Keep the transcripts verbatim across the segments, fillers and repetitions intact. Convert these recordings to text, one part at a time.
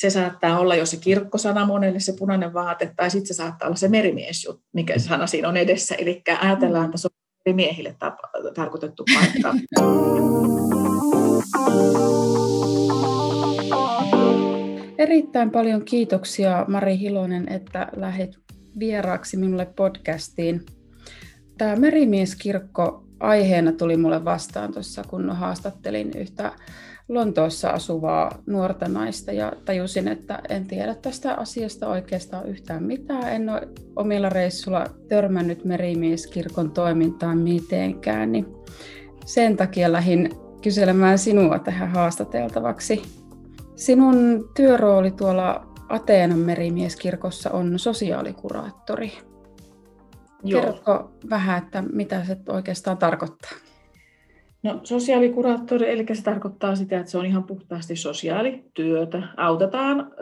Se saattaa olla jo se kirkkosana monelle, se punainen vaate, tai sitten se saattaa olla se merimies, mikä sana siinä on edessä. Eli ajatellaan, että se on merimiehille tap- tarkoitettu paikka. Erittäin paljon kiitoksia, Mari Hilonen, että lähdit vieraaksi minulle podcastiin. Tämä Merimieskirkko aiheena tuli minulle vastaan tuossa, kun haastattelin yhtä Lontoossa asuvaa nuorta naista ja tajusin, että en tiedä tästä asiasta oikeastaan yhtään mitään. En ole omilla reissulla törmännyt Merimieskirkon toimintaan mitenkään, niin sen takia lähdin kyselemään sinua tähän haastateltavaksi. Sinun työrooli tuolla Ateenan Merimieskirkossa on sosiaalikuraattori. Joo. Kerrotko vähän, että mitä se oikeastaan tarkoittaa? No, sosiaalikuraattori, eli se tarkoittaa sitä, että se on ihan puhtaasti sosiaalityötä. Autetaan ö,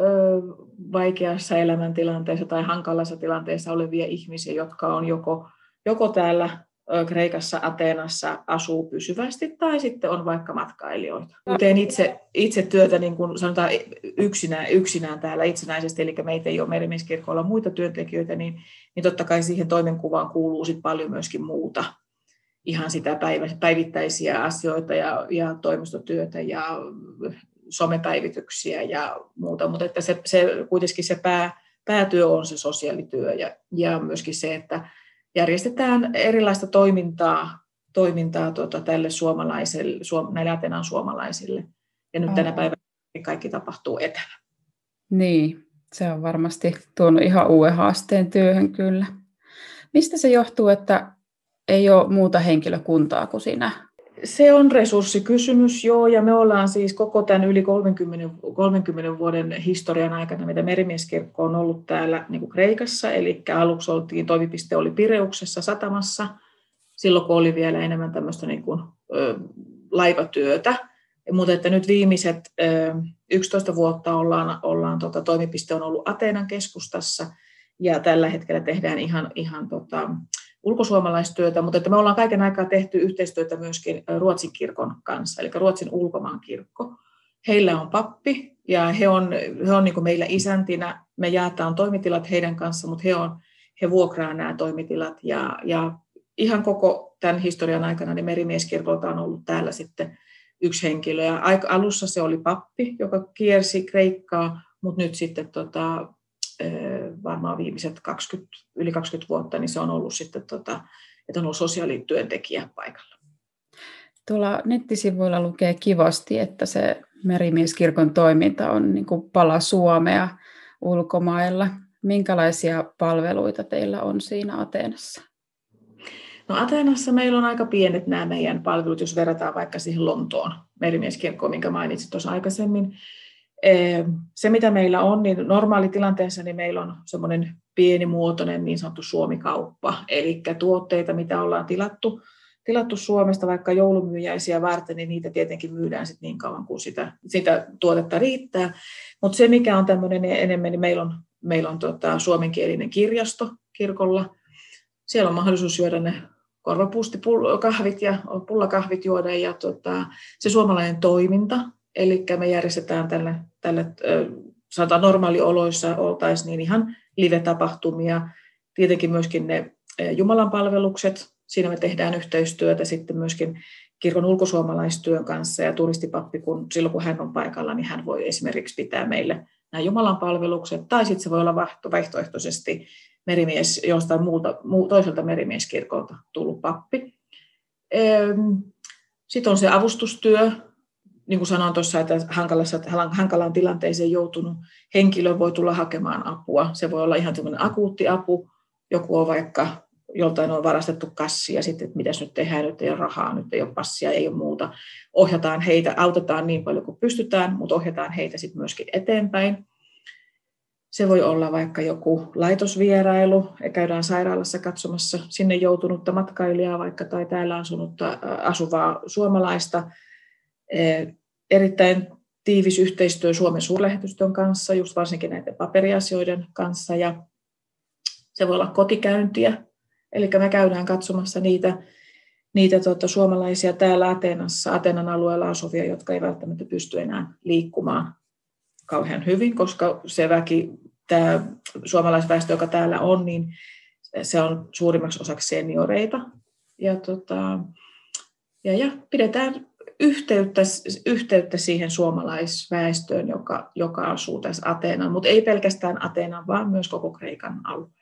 vaikeassa elämäntilanteessa tai hankalassa tilanteessa olevia ihmisiä, jotka on joko, joko täällä ö, Kreikassa, Ateenassa asuu pysyvästi tai sitten on vaikka matkailijoita. Teen itse, itse työtä niin kuin sanotaan yksinään, yksinään täällä itsenäisesti, eli meitä ei ole Merimieskirkolla muita työntekijöitä, niin, niin totta kai siihen toimenkuvaan kuuluu sit paljon myöskin muuta. Ihan sitä päivittäisiä asioita ja, ja toimistotyötä ja somepäivityksiä ja muuta, mutta että se, se, kuitenkin se pää, päätyö on se sosiaalityö ja, ja myöskin se, että järjestetään erilaista toimintaa, toimintaa tuota, tälle suomalaiselle, suom, näille Ateenan suomalaisille. Ja nyt tänä päivänä kaikki tapahtuu etänä. Niin, se on varmasti tuonut ihan uuden haasteen työhön kyllä. Mistä se johtuu, että ei ole muuta henkilökuntaa kuin sinä? Se on resurssikysymys, joo, ja me ollaan siis koko tämän yli kolmenkymmenen vuoden historian aikana, mitä Merimieskirkko on ollut täällä niin kuin Kreikassa, eli aluksi oltiin, toimipiste oli Pireuksessa satamassa, silloin kun oli vielä enemmän tämmöistä niin kuin, ö, laivatyötä, mutta että nyt viimeiset ö, yksitoista vuotta ollaan, ollaan tota, toimipiste on ollut Ateenan keskustassa, ja tällä hetkellä tehdään ihan, ihan tota, ulkosuomalaistyötä, mutta että me ollaan kaiken aikaa tehty yhteistyötä myöskin Ruotsin kirkon kanssa, eli Ruotsin ulkomaankirkko. Heillä on pappi ja he on, he on niin kuin meillä isäntinä, me jaetaan toimitilat heidän kanssa, mutta he, on, he vuokraa nämä toimitilat ja, ja ihan koko tämän historian aikana niin Merimieskirkolta on ollut täällä sitten yksi henkilö ja aika alussa se oli pappi, joka kiersi Kreikkaa, mutta nyt sitten tota, varmaan viimeiset kaksikymmentä, yli kaksikymmentä vuotta, niin se on ollut sitten, tota, että on ollut sosiaalityöntekijä paikalla. Tuolla nettisivuilla lukee kivasti, että se Merimieskirkon toiminta on niin kuin pala Suomea ulkomailla. Minkälaisia palveluita teillä on siinä Ateenassa? No Ateenassa meillä on aika pienet nämä meidän palvelut, jos verrataan vaikka siihen Lontoon Merimieskirkkoon, minkä mainitsin tuossa aikaisemmin. Se, mitä meillä on, niin normaalitilanteessa niin meillä on semmoinen pienimuotoinen niin sanottu Suomi-kauppa, eli tuotteita, mitä ollaan tilattu, tilattu Suomesta vaikka joulumyyjäisiä varten, niin niitä tietenkin myydään sit niin kauan kuin sitä, sitä tuotetta riittää. Mutta se, mikä on tämmöinen enemmän, niin meillä on, meillä on tota suomenkielinen kirjasto kirkolla. Siellä on mahdollisuus juoda ne korvapuustikahvit ja pullakahvit juoda ja tota, se suomalainen toiminta. Eli me järjestetään tällä, tällä sanotaan normaalioloissa oltaisiin niin ihan live-tapahtumia. Tietenkin myöskin ne Jumalan palvelukset, siinä me tehdään yhteistyötä sitten myöskin kirkon ulkosuomalaistyön kanssa ja turistipappi, kun silloin kun hän on paikalla, niin hän voi esimerkiksi pitää meille nämä Jumalan palvelukset, tai sitten se voi olla vaihtoehtoisesti merimies, jostain muuta, toiselta merimieskirkolta tullut pappi. Sitten on se avustustyö. Niin kuin sanoin tuossa, että hankalaan tilanteeseen joutunut henkilö voi tulla hakemaan apua. Se voi olla ihan tämmöinen akuutti apu. Joku on vaikka, joltain on varastettu kassi ja sitten, että mitäs nyt tehdään, nyt ei ole rahaa, nyt ei ole passia, ei ole muuta. Ohjataan heitä, autetaan niin paljon kuin pystytään, mutta ohjataan heitä sitten myöskin eteenpäin. Se voi olla vaikka joku laitosvierailu, käydään sairaalassa katsomassa sinne joutunutta matkailijaa vaikka tai täällä asunutta, asuvaa suomalaista. Erittäin tiivis yhteistyö Suomen suurlähetystön kanssa, just varsinkin näiden paperiasioiden kanssa. Ja se voi olla kotikäyntiä, eli me käydään katsomassa niitä, niitä tuota, suomalaisia täällä Ateenassa, Ateenan alueella asuvia, jotka ei välttämättä pysty enää liikkumaan kauhean hyvin, koska se väki, tämä suomalaisväestö, joka täällä on, niin se on suurimmaksi osaksi senioreita. Ja, tota, ja, ja pidetään yhteyttä, yhteyttä siihen suomalaisväestöön, joka, joka asuu tässä Ateenan, mutta ei pelkästään Ateenan, vaan myös koko Kreikan alueella.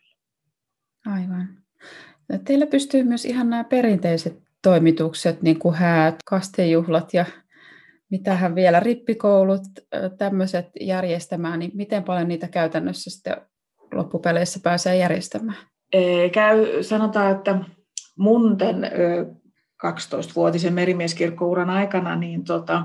Aivan. Teillä pystyy myös ihan nämä perinteiset toimitukset, niin kuin häät, kastejuhlat ja mitähän vielä, rippikoulut, tämmöiset järjestämään, niin miten paljon niitä käytännössä sitten loppupeleissä pääsee järjestämään? Käy, sanotaan, että mun tämän kaksitoistavuotisen merimieskirkkouran aikana niin tota,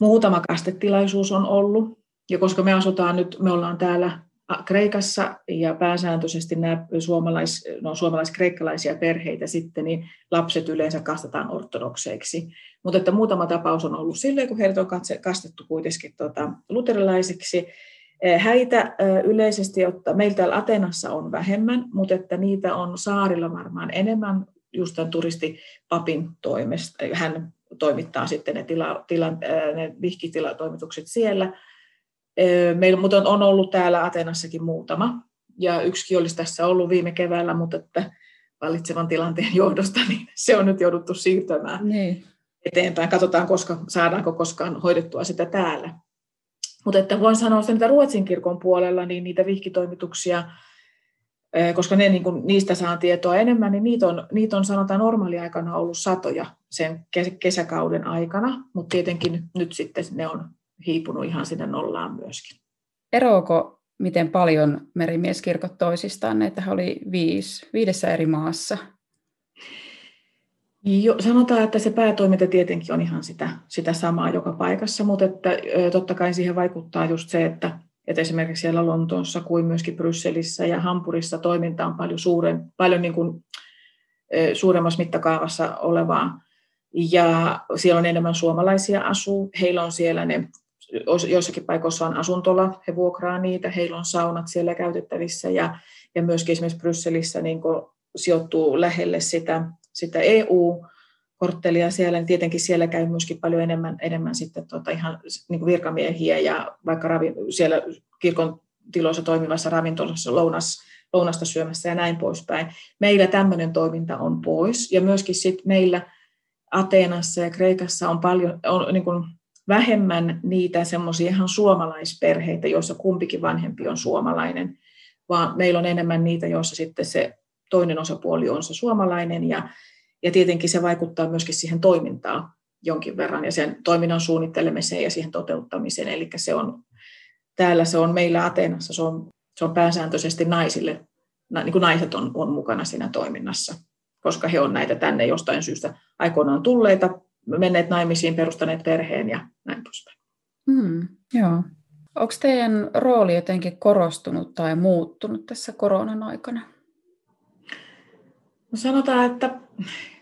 muutama kastetilaisuus on ollut. Ja koska me asutaan nyt, me ollaan täällä Kreikassa ja pääsääntöisesti nämä suomalais, no, suomalais-kreikkalaisia perheitä sitten, niin lapset yleensä kastetaan ortodokseiksi. Mutta että muutama tapaus on ollut silleen, kun heidät on kastettu kuitenkin tota, luterilaisiksi. Häitä yleisesti, että meillä täällä Ateenassa on vähemmän, mutta että niitä on saarilla varmaan enemmän just tämän turistipapin toimesta. Hän toimittaa sitten ne, tila, tila, ne vihkitilatoimitukset siellä. Meillä, mutta on ollut täällä Ateenassakin muutama, ja yksikin olisi tässä ollut viime keväällä, mutta että vallitsevan tilanteen johdosta niin se on nyt jouduttu siirtämään niin eteenpäin. Katsotaan, koska, saadaanko koskaan hoidettua sitä täällä. Mutta että voin sanoa sen, että Ruotsin kirkon puolella niin niitä vihkitoimituksia, koska ne, niin kun niistä saa tietoa enemmän, niin niitä on, niitä on sanotaan normaaliaikana ollut satoja sen kesäkauden aikana, mutta tietenkin nyt sitten ne on hiipunut ihan sinne nollaan myöskin. Eroako miten paljon merimieskirkot toisistaan? Näitähän oli viisi, viidessä eri maassa. Jo, sanotaan, että se päätoiminta tietenkin on ihan sitä, sitä samaa joka paikassa, mutta että, totta kai siihen vaikuttaa just se, että, että esimerkiksi siellä Lontoossa kuin myöskin Brysselissä ja Hampurissa toiminta on paljon, suuren, paljon niin kuin, suuremmassa mittakaavassa olevaa. Ja siellä on enemmän suomalaisia asuu. Heillä on siellä ne, joissakin paikoissa on asuntola, he vuokraa niitä, heillä on saunat siellä käytettävissä ja, ja myöskin esimerkiksi Brysselissä niin sijoittuu lähelle sitä, sitä E U-korttelia siellä, niin tietenkin siellä käy myöskin paljon enemmän, enemmän sitten tuota ihan niin virkamiehiä ja vaikka ravi, siellä kirkon tiloissa toimivassa ravintolassa lounas, lounasta syömässä ja näin poispäin. Meillä tämmöinen toiminta on pois ja myöskin sitten meillä Ateenassa ja Kreikassa on paljon on niin kuin vähemmän niitä semmoisia ihan suomalaisperheitä, joissa kumpikin vanhempi on suomalainen, vaan meillä on enemmän niitä, joissa sitten se toinen osapuoli on se suomalainen ja, ja tietenkin se vaikuttaa myöskin siihen toimintaan jonkin verran ja sen toiminnan suunnittelemiseen ja siihen toteuttamiseen. Eli se on, täällä se on meillä Ateenassa, se on, se on pääsääntöisesti naisille, niin kuin naiset on, on mukana siinä toiminnassa, koska he on näitä tänne jostain syystä aikoinaan tulleita, menneet naimisiin, perustaneet perheen ja näin poispäin. Mm, joo. Onko teidän rooli jotenkin korostunut tai muuttunut tässä koronan aikana? No sanotaan, että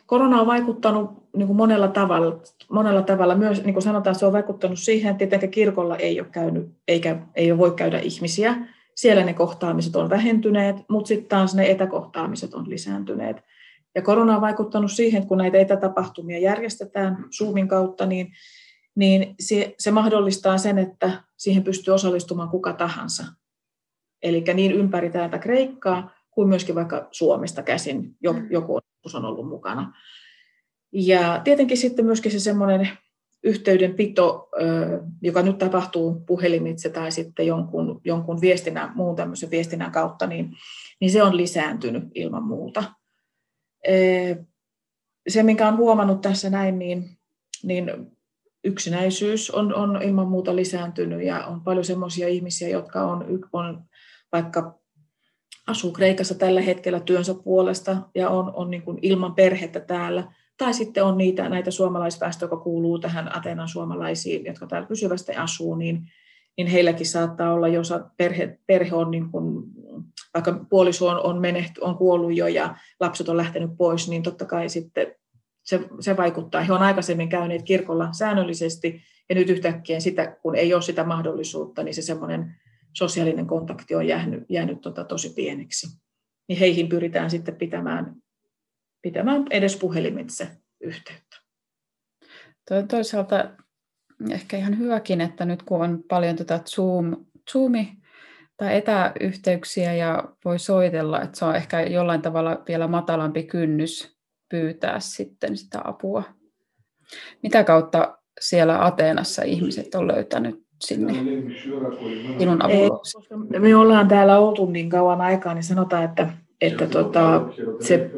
korona on vaikuttanut niin kuin monella tavalla. Monella tavalla myös, niin kuin sanotaan, se on vaikuttanut siihen, että tietenkin kirkolla ei ole käynyt, eikä ei voi käydä ihmisiä. Siellä ne kohtaamiset on vähentyneet, mutta sitten taas ne etäkohtaamiset on lisääntyneet. Ja korona on vaikuttanut siihen, että kun näitä etätapahtumia järjestetään Zoomin kautta, niin, niin se, se mahdollistaa sen, että siihen pystyy osallistumaan kuka tahansa. Eli niin ympäri täältä Kreikkaa kuin myöskin vaikka Suomesta käsin joku on ollut mukana. Ja tietenkin sitten myöskin se semmoinen yhteydenpito, joka nyt tapahtuu puhelimitse tai sitten jonkun, jonkun viestinnän, muun tämmöisen viestinnän kautta, niin, niin se on lisääntynyt ilman muuta. Se, minkä olen huomannut tässä näin, niin, niin yksinäisyys on, on ilman muuta lisääntynyt ja on paljon semmoisia ihmisiä, jotka on, on vaikka asuu Kreikassa tällä hetkellä työnsä puolesta ja on, on niin kuin ilman perhettä täällä. Tai sitten on niitä, näitä suomalaisväestöä, joka kuuluu tähän Ateenan suomalaisiin, jotka täällä pysyvästi asuu, niin, niin heilläkin saattaa olla, jos perhe, perhe on niin kuin, vaikka puoliso on, on, menehty, on kuollut jo ja lapset on lähtenyt pois, niin totta kai sitten se, se vaikuttaa. He on aikaisemmin käyneet kirkolla säännöllisesti ja nyt yhtäkkiä sitä, kun ei ole sitä mahdollisuutta, niin se semmoinen sosiaalinen kontakti on jäänyt, jäänyt tota tosi pieneksi. Niin heihin pyritään sitten pitämään, pitämään edes puhelimitse yhteyttä. Toi on toisaalta ehkä ihan hyväkin, että nyt kun on paljon tätä Zoom, Zoomi tai etäyhteyksiä ja voi soitella, että se on ehkä jollain tavalla vielä matalampi kynnys pyytää sitten sitä apua. Mitä kautta siellä Ateenassa ihmiset on löytänyt sinne sinun apuloksi? Me ollaan täällä oltu niin kauan aikaa, niin sanotaan, että että tota, se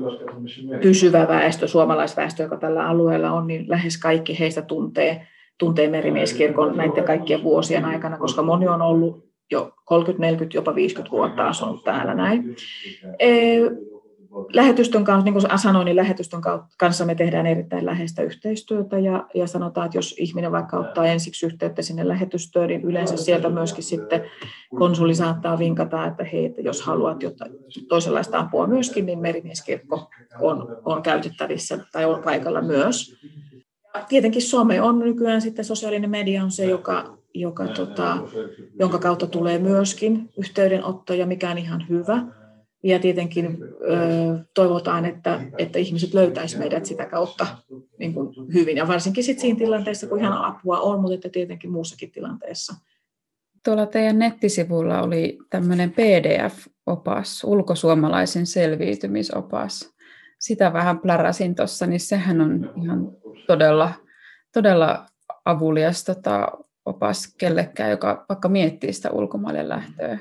pysyvä väestö, suomalaisväestö, joka tällä alueella on, niin lähes kaikki heistä tuntee, tuntee Merimieskirkon näiden kaikkien vuosien aikana, koska moni on ollut jo kolmekymmentä, neljäkymmentä, jopa viisikymmentä vuotta asunut täällä näin. Lähetystön kanssa, niin kuin sanoin, niin lähetystön kanssa me tehdään erittäin läheistä yhteistyötä ja, ja sanotaan, että jos ihminen vaikka ottaa ensiksi yhteyttä sinne lähetystöön, niin yleensä sieltä myöskin sitten konsuli saattaa vinkata, että hei, että jos haluat jotain toisenlaista apua myöskin, niin Merimieskirkko on, on käytettävissä tai on paikalla myös. Tietenkin some on nykyään sitten, sosiaalinen media on se, joka, joka, tota, jonka kautta tulee myöskin yhteydenottoja, mikä on ihan hyvä. Ja tietenkin toivotaan, että, että ihmiset löytäisivät meidät sitä kautta niin kuin hyvin. Ja varsinkin sit siinä tilanteessa, kun ihan apua on, mutta että tietenkin muussakin tilanteessa. Tuolla teidän nettisivulla oli tämmöinen P D F-opas, ulkosuomalaisen selviytymisopas. Sitä vähän pläräsin tuossa, niin sehän on ihan todella, todella avulias tota, opas kellekään, joka vaikka miettii sitä ulkomaille lähtöä.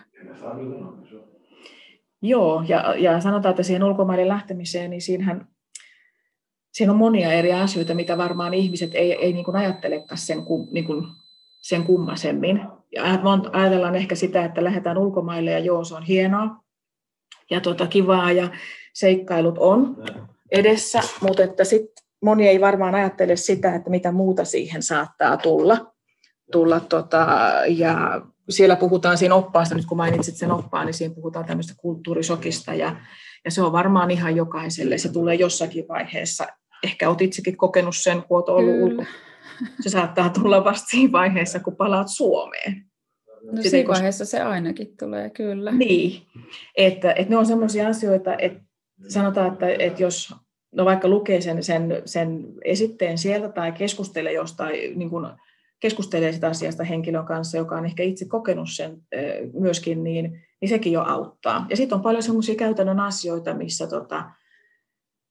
Joo, ja, ja sanotaan, että siihen ulkomaille lähtemiseen, niin siinähän, siinä on monia eri asioita, mitä varmaan ihmiset ei, ei niin kuin ajattelekaan sen, niin kuin, sen kummasemmin. Ja ajatellaan ehkä sitä, että lähdetään ulkomaille ja joo, se on hienoa ja tuota, kivaa ja seikkailut on edessä, mutta että sit moni ei varmaan ajattele sitä, että mitä muuta siihen saattaa tulla. tulla tota, ja siellä puhutaan siinä oppaasta, nyt kun mainitsit sen oppaan, niin siinä puhutaan tämmöistä kulttuurisokista, ja, ja se on varmaan ihan jokaiselle, se tulee jossakin vaiheessa. Ehkä olet itsekin kokenut sen, kun olet ollut ulkoa. Se saattaa tulla vasta siinä vaiheessa, kun palaat Suomeen. No sitten, siinä vaiheessa kun... se ainakin tulee, kyllä. Niin, että, että ne on semmoisia asioita, että sanotaan, että, että jos no vaikka lukee sen, sen, sen esitteen sieltä tai keskustelee jostain, niin kuin keskustelee sitä asiasta henkilön kanssa, joka on ehkä itse kokenut sen myöskin, niin, niin sekin jo auttaa. Ja sitten on paljon sellaisia käytännön asioita, missä, tota,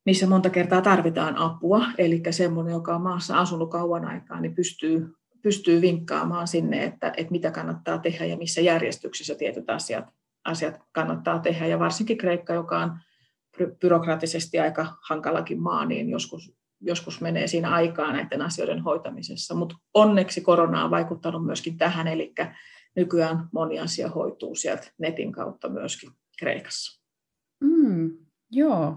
missä monta kertaa tarvitaan apua. Eli semmoinen, joka on maassa asunut kauan aikaa, niin pystyy, pystyy vinkkaamaan sinne, että, että mitä kannattaa tehdä ja missä järjestyksessä tietyt asiat, asiat kannattaa tehdä. Ja varsinkin Kreikka, joka on byrokraattisesti aika hankalakin maa, niin joskus... Joskus menee siinä aikaa näiden asioiden hoitamisessa, mutta onneksi korona on vaikuttanut myöskin tähän, eli nykyään moni asia hoituu sieltä netin kautta myöskin Kreikassa. Mm, joo,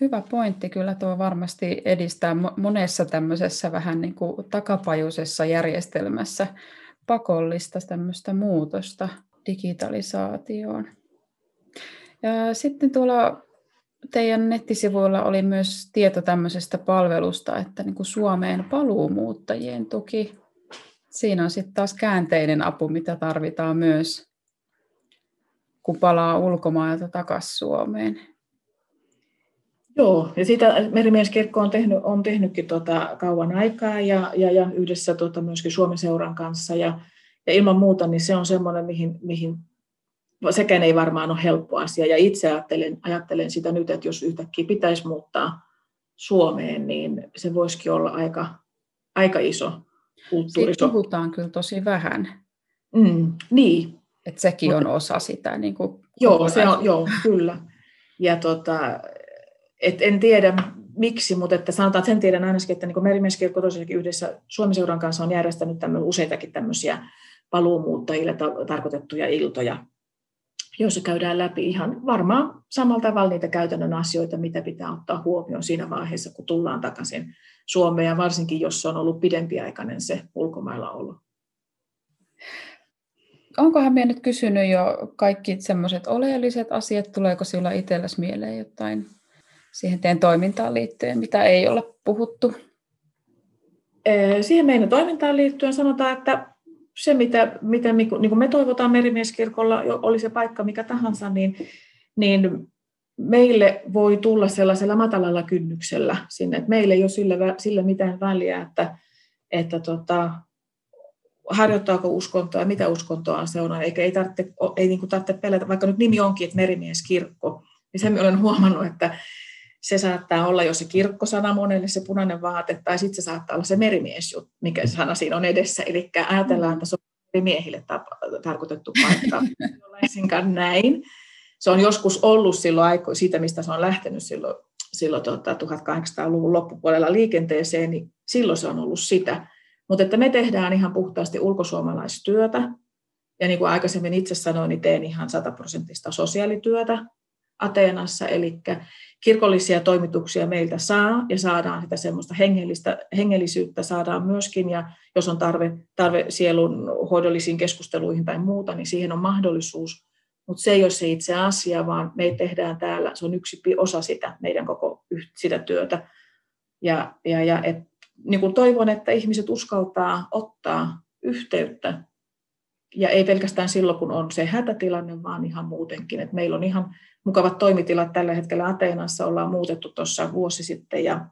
hyvä pointti. Kyllä tuo varmasti edistää monessa tämmöisessä vähän niin kuin takapajuisessa järjestelmässä pakollista tämmöistä muutosta digitalisaatioon. Ja sitten tuolla... Teidän nettisivuilla oli myös tieto tämmöisestä palvelusta, että niin kuin Suomeen paluumuuttajien tuki. Siinä on sitten taas käänteinen apu, mitä tarvitaan myös, kun palaa ulkomailta takaisin Suomeen. Joo, ja sitä Merimieskirkko on, tehnyt, on tehnytkin tota kauan aikaa ja, ja, ja yhdessä tota myöskin Suomi-Seuran kanssa. Ja, ja ilman muuta niin se on semmoinen, mihin... mihin sekään ei varmaan ole helppo asia, ja itse ajattelen, ajattelen sitä nyt, että jos yhtäkkiä pitäisi muuttaa Suomeen, niin se voisikin olla aika, aika iso kulttuuri. Siitä puhutaan kyllä tosi vähän. Mm, niin. Että sekin Mut, on osa sitä. Niin kuin joo, se on, joo, kyllä. Ja tota, et en tiedä miksi, mutta että sanotaan, että sen tiedän ainakin, että niin Merimieskirkko tosiaankin yhdessä Suomi-Seuran kanssa on järjestänyt tämmö, useitakin tämmöisiä paluumuuttajille ta- tarkoitettuja iltoja, joissa käydään läpi ihan varmaan samalla tavalla niitä käytännön asioita, mitä pitää ottaa huomioon siinä vaiheessa, kun tullaan takaisin Suomeen, ja varsinkin, jos se on ollut pidempiaikainen se ulkomailla ollut. Onkohan minä nyt kysynyt jo kaikki sellaiset oleelliset asiat, tuleeko sinulla itsellesi mieleen jotain siihen teidän toimintaan liittyen, mitä ei ole puhuttu? Siihen meidän toimintaan liittyen sanotaan, että se, mitä, mitä niin me toivotaan Merimieskirkolla, oli se paikka mikä tahansa, niin, niin meille voi tulla sellaisella matalalla kynnyksellä sinne. Et meillä ei ole sillä, sillä mitään väliä, että, että tota, harjoittaako uskontoa, mitä uskontoa se on, eikä ei tarvitse, ei niin kuin tarvitse pelätä, vaikka nyt nimi onkin, että Merimieskirkko, niin sen olen huomannut, että se saattaa olla jo se kirkkosana monelle, se punainen vaate, tai sitten se saattaa olla se merimies, mikä sana siinä on edessä, eli ajatellaan, että se on merimiehille tarkoitettu paikka, laisinkaan näin. Se on joskus ollut silloin aiko, siitä, mistä se on lähtenyt silloin, silloin tuota, tuhatkahdeksansataaluvun loppupuolella liikenteeseen, niin silloin se on ollut sitä. Mutta että me tehdään ihan puhtaasti ulkosuomalaistyötä, ja niin kuin aikaisemmin itse sanoin, niin teen ihan sataprosenttista sosiaalityötä Ateenassa, eli kirkollisia toimituksia meiltä saa, ja saadaan sitä semmoista hengellistä, hengellisyyttä saadaan myöskin, ja jos on tarve, tarve sielun hoidollisiin keskusteluihin tai muuta, niin siihen on mahdollisuus. Mutta se ei ole se itse asia, vaan me tehdään täällä, se on yksi osa sitä meidän koko sitä työtä. Ja, ja, ja et, niin kun toivon, että ihmiset uskaltaa ottaa yhteyttä. Ja ei pelkästään silloin, kun on se hätätilanne, vaan ihan muutenkin. Et meillä on ihan mukavat toimitilat tällä hetkellä Ateenassa, ollaan muutettu tuossa vuosi sitten. Ja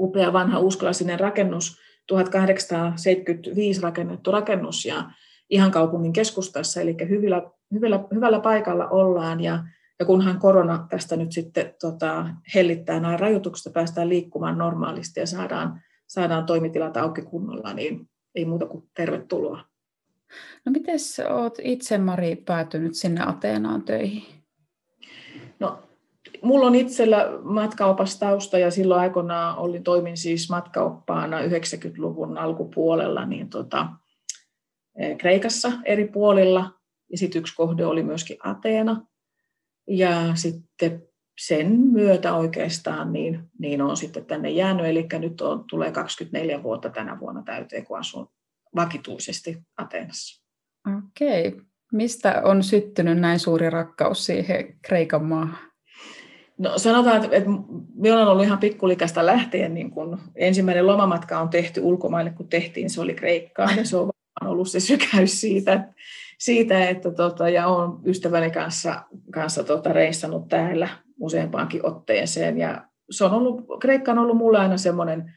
upea vanha uusklassinen rakennus, tuhatkahdeksansataaseitsemänkymmentäviisi rakennettu rakennus ja ihan kaupungin keskustassa, eli hyvillä, hyvällä, hyvällä paikalla ollaan, ja, ja kunhan korona tästä nyt sitten tota, hellittää nämä rajoitukset, päästään liikkumaan normaalisti ja saadaan, saadaan toimitilat auki kunnolla, niin ei muuta kuin tervetuloa. No miten olet itse, Mari, päätynyt sinne Ateenaan töihin? No, mulla on itsellä matkaopastausta, ja silloin aikoinaan olin, toimin siis matkaoppaana yhdeksänkymmentäluvun alkupuolella, niin tota, Kreikassa eri puolilla, ja sitten yksi kohde oli myöskin Ateena, ja sitten sen myötä oikeastaan niin, niin olen sitten tänne jäänyt, eli nyt on, tulee kaksikymmentäneljä vuotta tänä vuonna täyteen, kun asun vakituisesti Ateenassa. Okei. Mistä on syttynyt näin suuri rakkaus siihen Kreikan maahan? No sanotaan, että minä olen ollut ihan pikkulikästä lähtien, niin kun ensimmäinen lomamatka on tehty ulkomaille, kun tehtiin, se oli Kreikkaan, ja se on on ollut se sykäys siitä, siitä että tota, ja olen ystäväni kanssa, kanssa tota, reissannut täällä useampaankin otteeseen. Ja se on ollut, Kreikka on ollut mulle aina semmoinen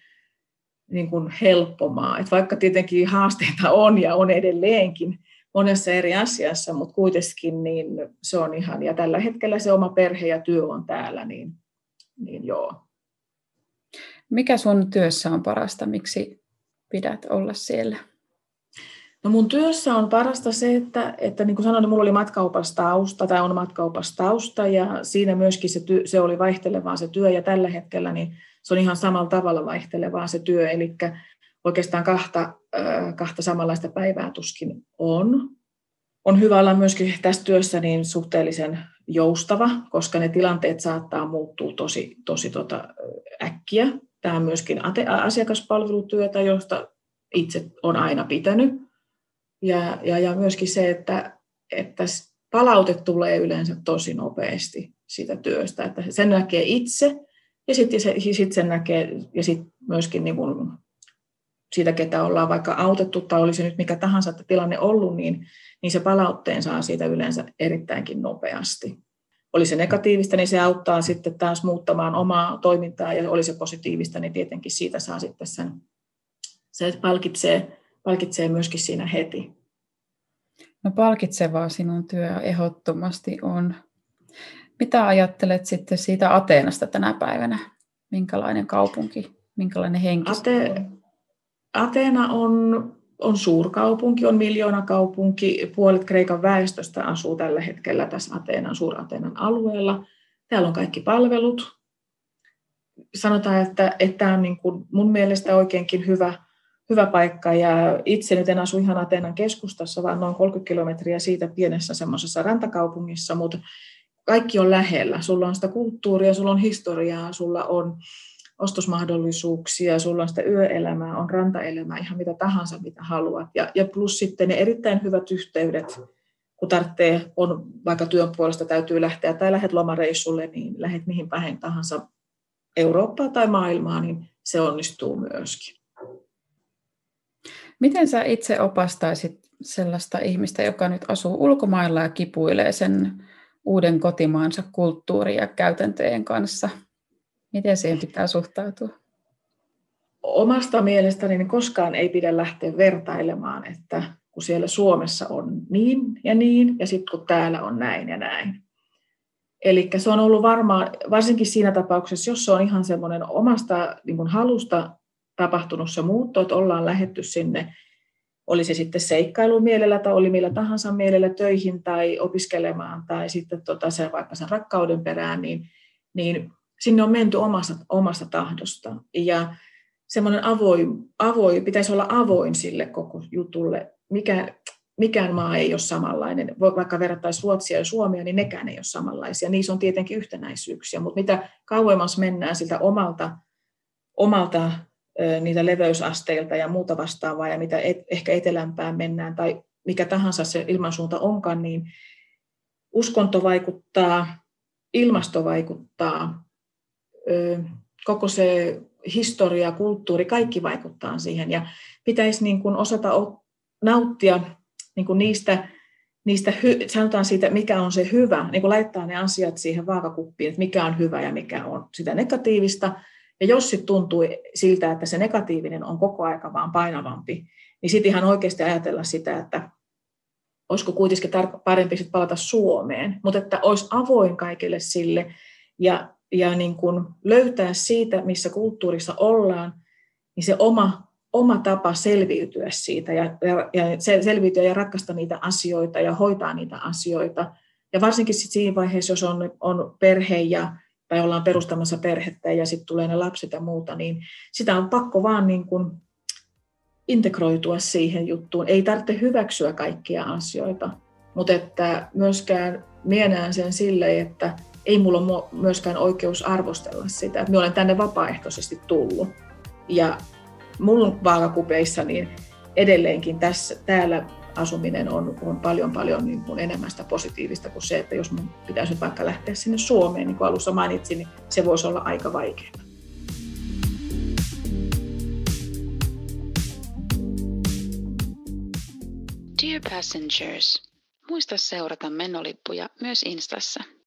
niin kuin helppo maa. Et vaikka tietenkin haasteita on ja on edelleenkin monessa eri asiassa, mutta kuitenkin niin se on ihan, ja tällä hetkellä se oma perhe ja työ on täällä, niin, niin joo. Mikä sun työssä on parasta, miksi pidät olla siellä? No mun työssä on parasta se, että, että niin kuin sanoin, niin mulla oli matkaopastausta tai on matkaopastausta, ja siinä myöskin se, työ, se oli vaihtelevaa se työ, ja tällä hetkellä niin se on ihan samalla tavalla vaihtelevaa se työ, eli oikeastaan kahta, kahta samanlaista päivää tuskin on. On hyvä olla myöskin tässä työssä niin suhteellisen joustava, koska ne tilanteet saattaa muuttua tosi, tosi tota, äkkiä. Tämä on myöskin ate- asiakaspalvelutyötä, josta itse olen aina pitänyt. Ja, ja, ja myöskin se, että, että palaute tulee yleensä tosi nopeasti siitä työstä, että sen näkee itse, ja sitten se, sit sen näkee, ja sitten myöskin niin kun siitä, ketä ollaan vaikka autettu, tai oli se nyt mikä tahansa että tilanne ollut, niin, niin se palautteen saa siitä yleensä erittäinkin nopeasti. Oli se negatiivista, niin se auttaa sitten taas muuttamaan omaa toimintaa, ja oli se positiivista, niin tietenkin siitä saa sitten sen, se palkitsee, Palkitsee myöskin siinä heti. No palkitsevaa sinun työ ehdottomasti on. Mitä ajattelet sitten siitä Ateenasta tänä päivänä? Minkälainen kaupunki, minkälainen henki? Ate- Ateena on, on suurkaupunki, on miljoonakaupunki. Puolet Kreikan väestöstä asuu tällä hetkellä tässä Ateenan, Suur-Ateenan alueella. Täällä on kaikki palvelut. Sanotaan, että, että tämä on niin kuin mun mielestä oikeinkin hyvä Hyvä paikka, ja itse nyt en asu ihan Ateenan keskustassa, vaan noin kolmekymmentä kilometriä siitä pienessä semmoisessa rantakaupungissa, mutta kaikki on lähellä. Sulla on sitä kulttuuria, sulla on historiaa, sulla on ostosmahdollisuuksia, sulla on sitä yöelämää, on rantaelämää, ihan mitä tahansa, mitä haluat. Ja, ja plus sitten ne erittäin hyvät yhteydet, kun tarvitsee, on vaikka työn puolesta täytyy lähteä tai lähdet lomareissulle, niin lähdet mihin päin tahansa Eurooppaa tai maailmaa, niin se onnistuu myöskin. Miten sä itse opastaisit sellaista ihmistä, joka nyt asuu ulkomailla ja kipuilee sen uuden kotimaansa kulttuurin ja käytäntöjen kanssa? Miten siihen pitää suhtautua? omasta mielestäni niin koskaan ei pidä lähteä vertailemaan, että kun siellä Suomessa on niin ja niin, ja sitten kun täällä on näin ja näin. Eli se on ollut varmaan, varsinkin siinä tapauksessa, jos se on ihan semmoinen omasta niin kuin halusta tapahtunut se muutto, että ollaan lähdetty sinne, oli se sitten seikkailu mielellä tai oli millä tahansa mielellä töihin tai opiskelemaan tai sitten tota sen, vaikka sen rakkauden perään, niin, niin sinne on menty omasta, omasta tahdosta. Ja semmoinen avoin, avoin, pitäisi olla avoin sille koko jutulle. Mikä, mikään maa ei ole samanlainen. Vaikka verrattaisiin Ruotsia ja Suomea, niin nekään ei ole samanlaisia. Niissä on tietenkin yhtenäisyyksiä, mutta mitä kauemmas mennään siltä omalta, omalta niitä leveysasteilta ja muuta vastaavaa, ja mitä et, ehkä etelämpään mennään, tai mikä tahansa se ilmansuunta onkaan, niin uskonto vaikuttaa, ilmasto vaikuttaa, koko se historia, kulttuuri, kaikki vaikuttaa siihen, ja pitäisi niin kuin osata nauttia niin kuin niistä, niistä sanotaan siitä, mikä on se hyvä, niin kuin laittaa ne asiat siihen vaakakuppiin, että mikä on hyvä ja mikä on sitä negatiivista. Ja jos sitten tuntuu siltä, että se negatiivinen on koko aika vaan painavampi, niin sitten ihan oikeasti ajatella sitä, että olisiko kuitenkin parempi sit palata Suomeen, mutta että olisi avoin kaikille sille ja, ja niin kun löytää siitä, missä kulttuurissa ollaan, niin se oma, oma tapa selviytyä siitä ja, ja, ja selviytyä ja ratkaista niitä asioita ja hoitaa niitä asioita. Ja varsinkin sit siinä vaiheessa, jos on, on perhe ja tai ollaan perustamassa perhettä ja sitten tulee ne lapset ja muuta, niin sitä on pakko vaan niin kuin integroitua siihen juttuun. Ei tarvitse hyväksyä kaikkia asioita, mutta että myöskään mienään sen silleen, että ei mulla ole myöskään oikeus arvostella sitä, että minä olen tänne vapaaehtoisesti tullut. Ja mun vaakakupeissa niin edelleenkin tässä, täällä asuminen on, on paljon, paljon niin kuin enemmän sitä positiivista kuin se, että jos mun pitäisi vaikka lähteä sinne Suomeen, niin kuin alussa mainitsin, niin se voisi olla aika vaikeaa. Dear passengers, muista seurata menolippuja myös Instassa.